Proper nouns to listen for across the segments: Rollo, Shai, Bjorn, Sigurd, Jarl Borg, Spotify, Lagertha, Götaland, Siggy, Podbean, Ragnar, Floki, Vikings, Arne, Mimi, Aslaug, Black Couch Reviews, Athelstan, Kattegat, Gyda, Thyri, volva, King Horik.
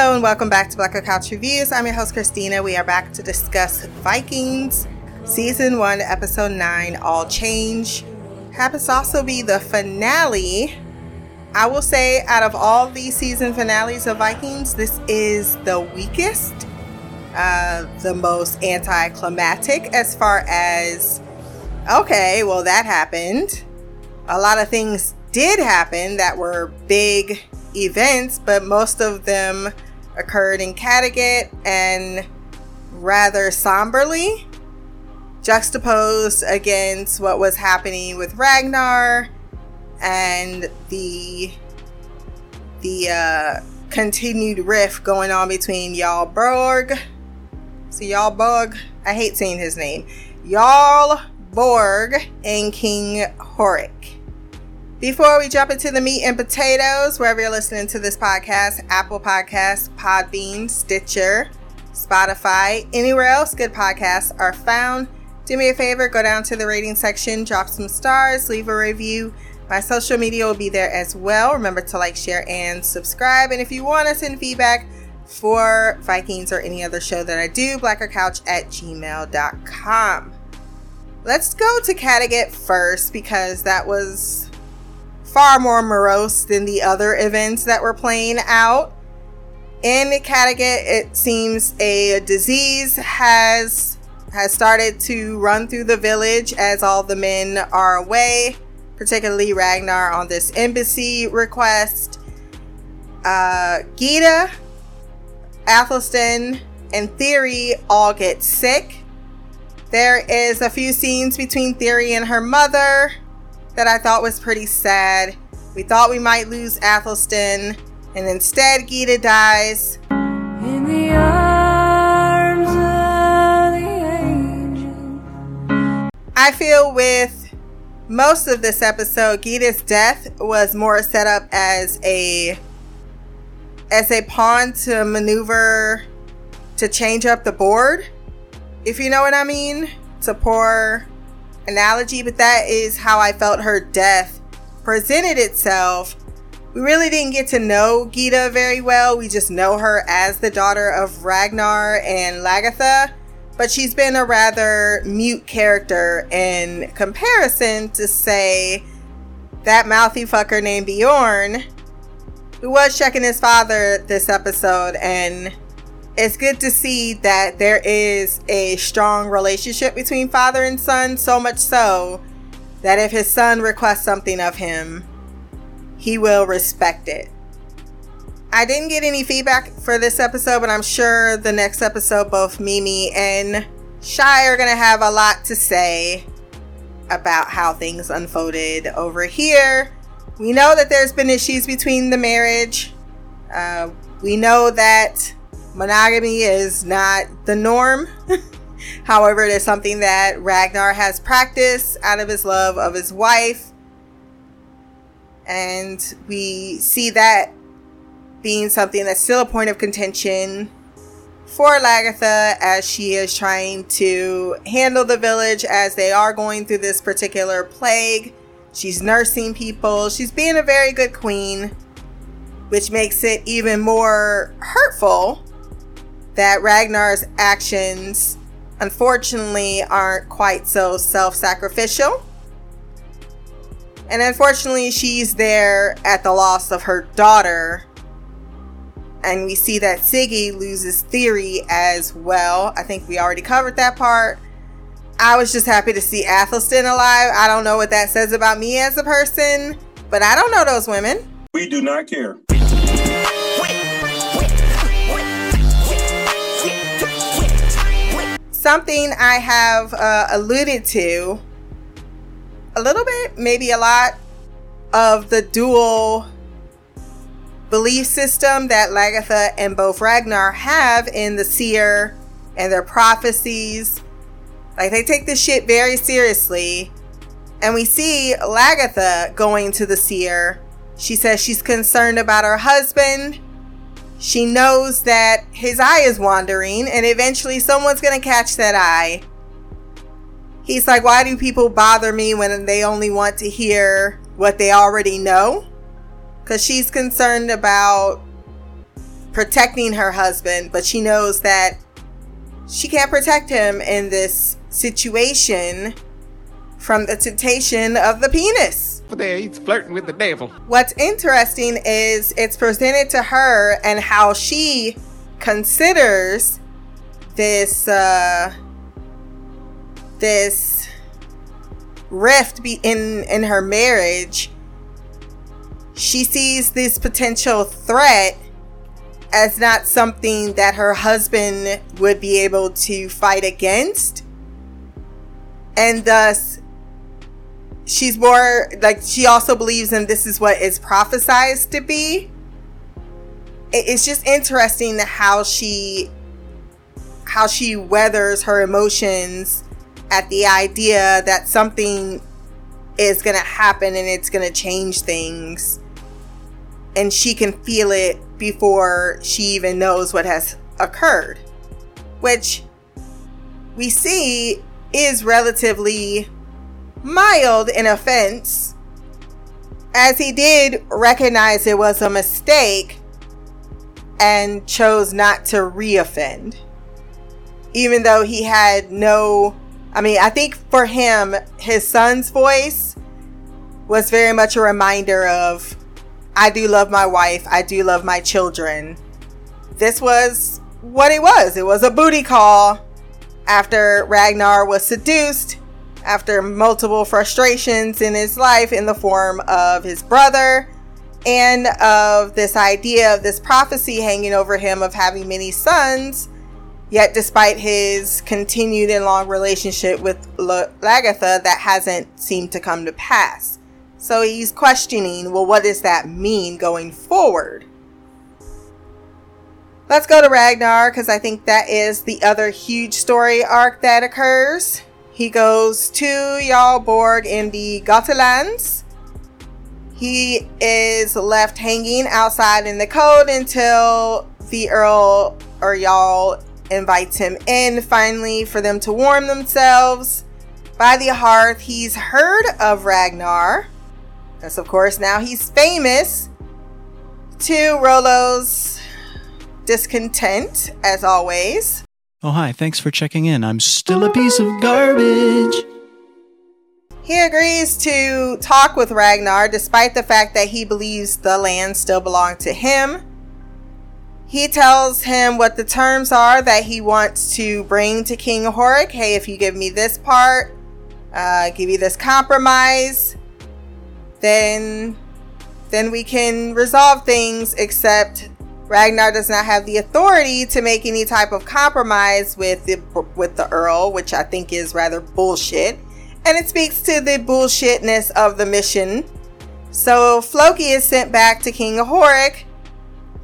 Hello and welcome back to Black Couch Reviews. I'm your host, Christina. We are back to discuss Vikings, Season 1, Episode 9, All Change. Happens to also be the finale. I will say out of all these season finales of Vikings, this is the weakest, the most anticlimactic as far as, okay, well that happened. A lot of things did happen that were big events, but most of them occurred in Kattegat and rather somberly, juxtaposed against what was happening with Ragnar and the continued rift going on between Jarl Borg. I hate saying his name. Jarl Borg and King Horik. Before we jump into the meat and potatoes, wherever you're listening to this podcast, Apple Podcasts, Podbean, Stitcher, Spotify, anywhere else good podcasts are found, do me a favor, go down to the rating section, drop some stars, leave a review. My social media will be there as well. Remember to like, share, and subscribe. And if you want to send feedback for Vikings or any other show that I do, blackercouch@gmail.com. Let's go to Kattegat first because that was far more morose than the other events that were playing out. In Kattegat, it seems a disease has started to run through the village as all the men are away, particularly Ragnar on this embassy request. Gyda, Athelstan, and Thyri all get sick. There is a few scenes between Thyri and her mother that I thought was pretty sad. We thought we might lose Athelstan, and instead Gyda dies. In the arms of the angel. I feel with most of this episode, Gyda's death was more set up as a pawn to maneuver to change up the board, if you know what I mean. It's a poor analogy, but that is how I felt her death presented itself. We really didn't get to know Gyda very well. We just know her as the daughter of Ragnar and Lagertha, but she's been a rather mute character in comparison to, say, that mouthy fucker named Bjorn, who was checking his father this episode. And it's good to see that there is a strong relationship between father and son, so much so that if his son requests something of him, he will respect it. I didn't get any feedback for this episode, but I'm sure the next episode, both Mimi and Shai are going to have a lot to say about how things unfolded over here. We know that there's been issues between the marriage. We know that monogamy is not the norm. However, it is something that Ragnar has practiced out of his love of his wife. And we see that being something that's still a point of contention for Lagertha as she is trying to handle the village as they are going through this particular plague. She's nursing people. She's being a very good queen, which makes it even more hurtful that Ragnar's actions, unfortunately, aren't quite so self-sacrificial. And unfortunately, she's there at the loss of her daughter. And we see that Siggy loses Thyri as well. I think we already covered that part. I was just happy to see Athelstan alive. I don't know what that says about me as a person, but I don't know those women. We do not care. Something I have alluded to a little bit, maybe a lot, of the dual belief system that Lagertha and both Ragnar have in the seer and their prophecies. Like, they take this shit very seriously. And we see Lagertha going to the seer. She says she's concerned about her husband. She knows that his eye is wandering and eventually someone's going to catch that eye. He's like, why do people bother me when they only want to hear what they already know? Because she's concerned about protecting her husband, but she knows that she can't protect him in this situation from the temptation of the penis. But there, he's flirting with the devil. What's interesting is it's presented to her and how she considers this this rift in her marriage. She sees this potential threat as not something that her husband would be able to fight against, and thus she's more like, she also believes in this is what is prophesized to be. It's just interesting how she weathers her emotions at the idea that something is going to happen and it's going to change things, and she can feel it before she even knows what has occurred, which we see is relatively mild in offense, as he did recognize it was a mistake and chose not to reoffend, even though he had no, I mean, I think for him, his son's voice was very much a reminder of, I do love my wife, I do love my children. This was what it was. It was a booty call after Ragnar was seduced, after multiple frustrations in his life in the form of his brother and of this idea of this prophecy hanging over him of having many sons. Yet despite his continued and long relationship with Lagertha, that hasn't seemed to come to pass. So he's questioning, well, what does that mean going forward? Let's go to Ragnar, because I think that is the other huge story arc that occurs. He goes to Jarl Borg in the Götalands. He is left hanging outside in the cold until the Earl or Jarl invites him in finally for them to warm themselves by the hearth. He's heard of Ragnar, because of course now he's famous, to Rollo's discontent as always. Oh hi, thanks for checking in. I'm still a piece of garbage. He agrees to talk with Ragnar despite the fact that he believes the land still belonged to him. He tells him what the terms are that he wants to bring to King Horik. Hey, if you give me this part, give you this compromise, then we can resolve things, except Ragnar does not have the authority to make any type of compromise with the Earl, which I think is rather bullshit. And it speaks to the bullshitness of the mission. So Floki is sent back to King Horik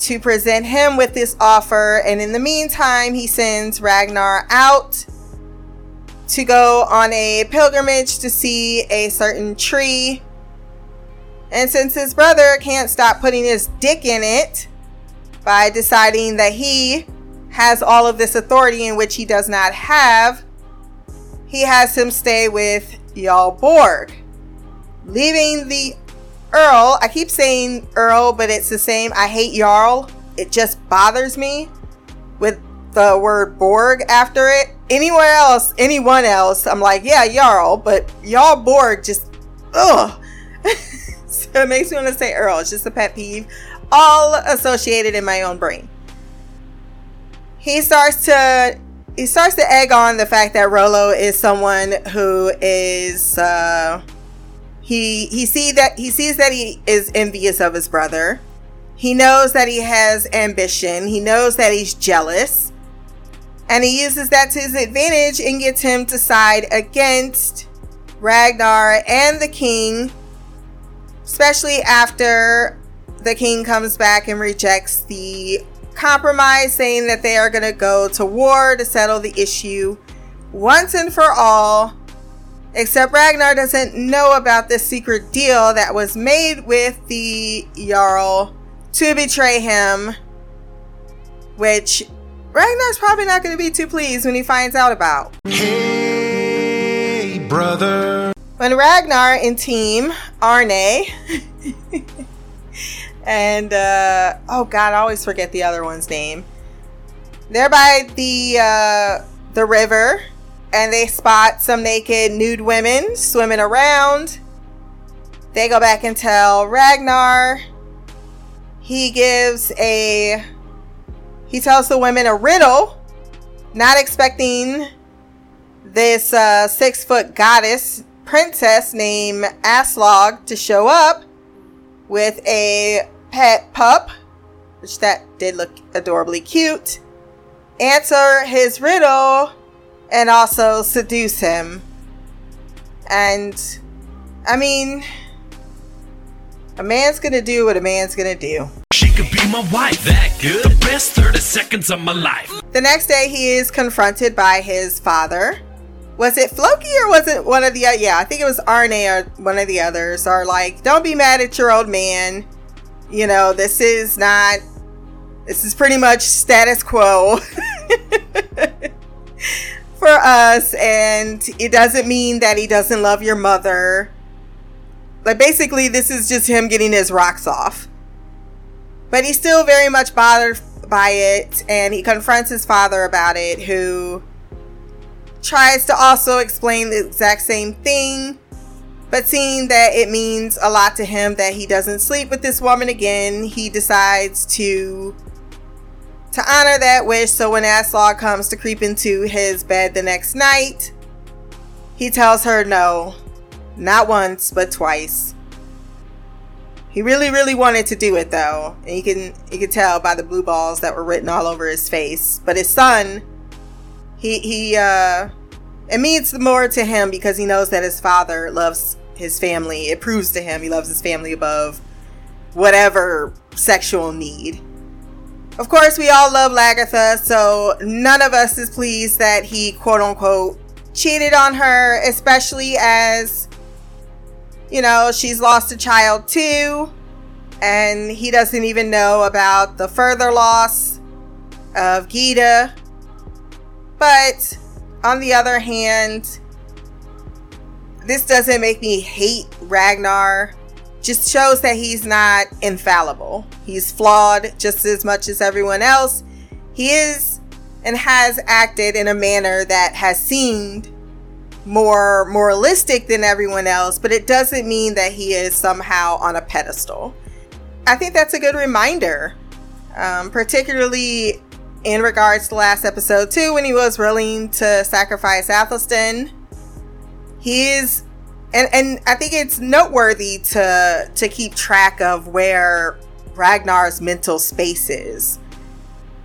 to present him with this offer, and in the meantime he sends Ragnar out to go on a pilgrimage to see a certain tree, and since his brother can't stop putting his dick in it by deciding that he has all of this authority in which he does not have, he has him stay with Jarl Borg, leaving the Earl. I keep saying Earl, but it's the same. I hate Jarl. It just bothers me with the word Borg after it. Anywhere else, anyone else, I'm like, yeah, Jarl, but Jarl Borg just, ugh. So it makes me want to say Earl. It's just a pet peeve, all associated in my own brain. He starts to egg on the fact that Rollo is someone who is, He sees that he is envious of his brother. He knows that he has ambition. He knows that he's jealous. And he uses that to his advantage and gets him to side against Ragnar and the king, especially after the king comes back and rejects the compromise, saying that they are going to go to war to settle the issue once and for all. Except Ragnar doesn't know about this secret deal that was made with the Jarl to betray him, which Ragnar's probably not going to be too pleased when he finds out about. Hey, brother. When Ragnar and team Arne And, oh God, I always forget the other one's name. They're by the river, and they spot some naked nude women swimming around. They go back and tell Ragnar. He tells the women a riddle, not expecting this 6-foot goddess princess named Aslaug to show up with a pet pup, which that did look adorably cute, answer his riddle, and also seduce him. And, I mean, a man's gonna do what a man's gonna do. She could be my wife, that good, the best 30 seconds of my life. The next day he is confronted by his father. Was it Floki or was it one of the other? Yeah, I think it was Arne or one of the others are like, don't be mad at your old man. You know, this is pretty much status quo for us. And it doesn't mean that he doesn't love your mother. Like, basically, this is just him getting his rocks off. But he's still very much bothered by it. And he confronts his father about it, who tries to also explain the exact same thing, but seeing that it means a lot to him that he doesn't sleep with this woman again, he decides to honor that wish. So when Aslaug comes to creep into his bed the next night, he tells her no, not once but twice. He really, really wanted to do it though, and you can tell by the blue balls that were written all over his face. But his son, He it means more to him because he knows that his father loves his family. It proves to him he loves his family above whatever sexual need. Of course, we all love Lagertha, so none of us is pleased that he, quote unquote, cheated on her, especially as, you know, she's lost a child too, and he doesn't even know about the further loss of Gyda. But on the other hand, this doesn't make me hate Ragnar. Just shows that he's not infallible. He's flawed just as much as everyone else. He is and has acted in a manner that has seemed more moralistic than everyone else, but it doesn't mean that he is somehow on a pedestal. I think that's a good reminder, particularly in regards to last episode too, when he was willing to sacrifice Athelstan. He is, and I think it's noteworthy to keep track of where Ragnar's mental space is,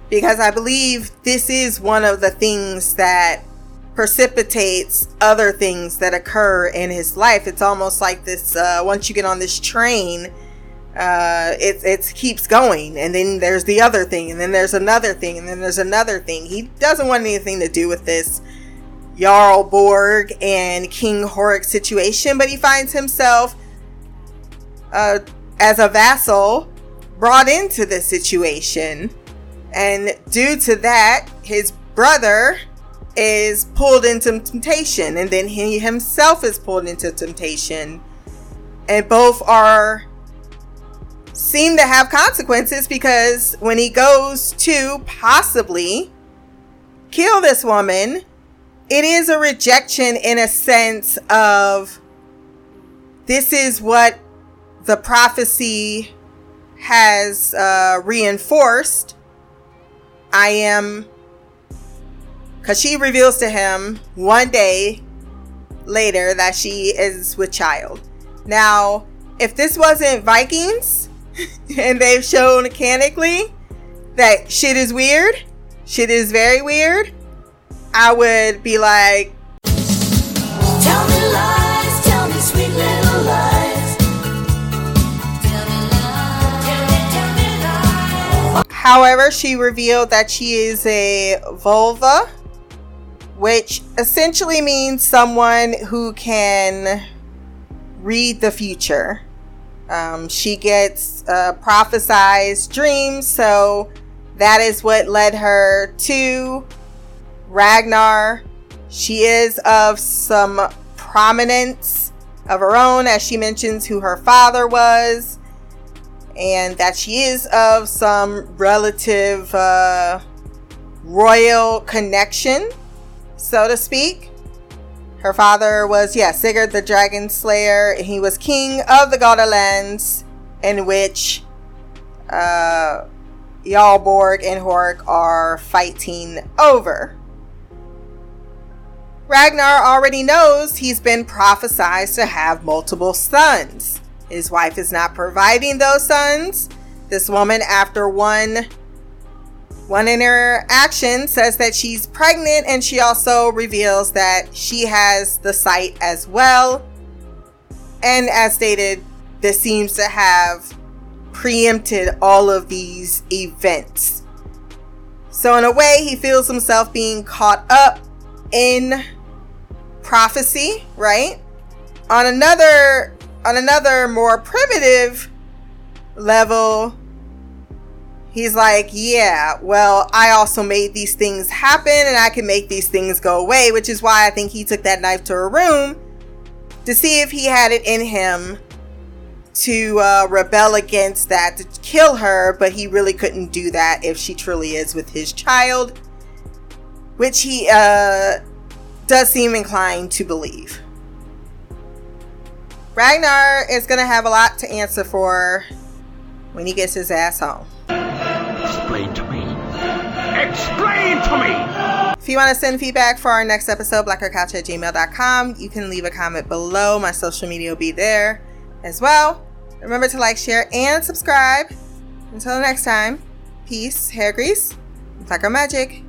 because I believe this is one of the things that precipitates other things that occur in his life. It's almost like this, once you get on this train, it keeps going, and then there's the other thing, and then there's another thing, and then there's another thing. He doesn't want anything to do with this Jarl Borg and King Horik situation, but he finds himself as a vassal brought into this situation, and due to that his brother is pulled into temptation, and then he himself is pulled into temptation, and both are seem to have consequences, because when he goes to possibly kill this woman, it is a rejection in a sense of, this is what the prophecy has reinforced. I am, because she reveals to him one day later that she is with child. Now, if this wasn't Vikings, and they've shown mechanically that shit is weird. Shit is very weird. I would be like, tell me lies, tell me sweet little lies. Tell me lies. However, she revealed that she is a volva, which essentially means someone who can read the future. She gets prophesized dreams, so that is what led her to Ragnar. She is of some prominence of her own, as she mentions who her father was, and that she is of some relative royal connection, so to speak. Her father was, Sigurd the Dragon Slayer. He was king of the Götalands, in which Jarl Borg and Horik are fighting over. Ragnar already knows he's been prophesied to have multiple sons. His wife is not providing those sons. This woman, after one interaction, says that she's pregnant, and she also reveals that she has the sight as well. And as stated, this seems to have preempted all of these events. So in a way, he feels himself being caught up in prophecy, right? On another more primitive level, he's like, I also made these things happen, and I can make these things go away, which is why I think he took that knife to her room to see if he had it in him to rebel against that, to kill her, but he really couldn't do that if she truly is with his child, which he does seem inclined to believe. Ragnar is going to have a lot to answer for when he gets his ass home. Explain to me! If you want to send feedback for our next episode, blackercouch@gmail.com. You can leave a comment below. My social media will be there as well. Remember to like, share, and subscribe. Until next time, peace, hair grease, blacker magic.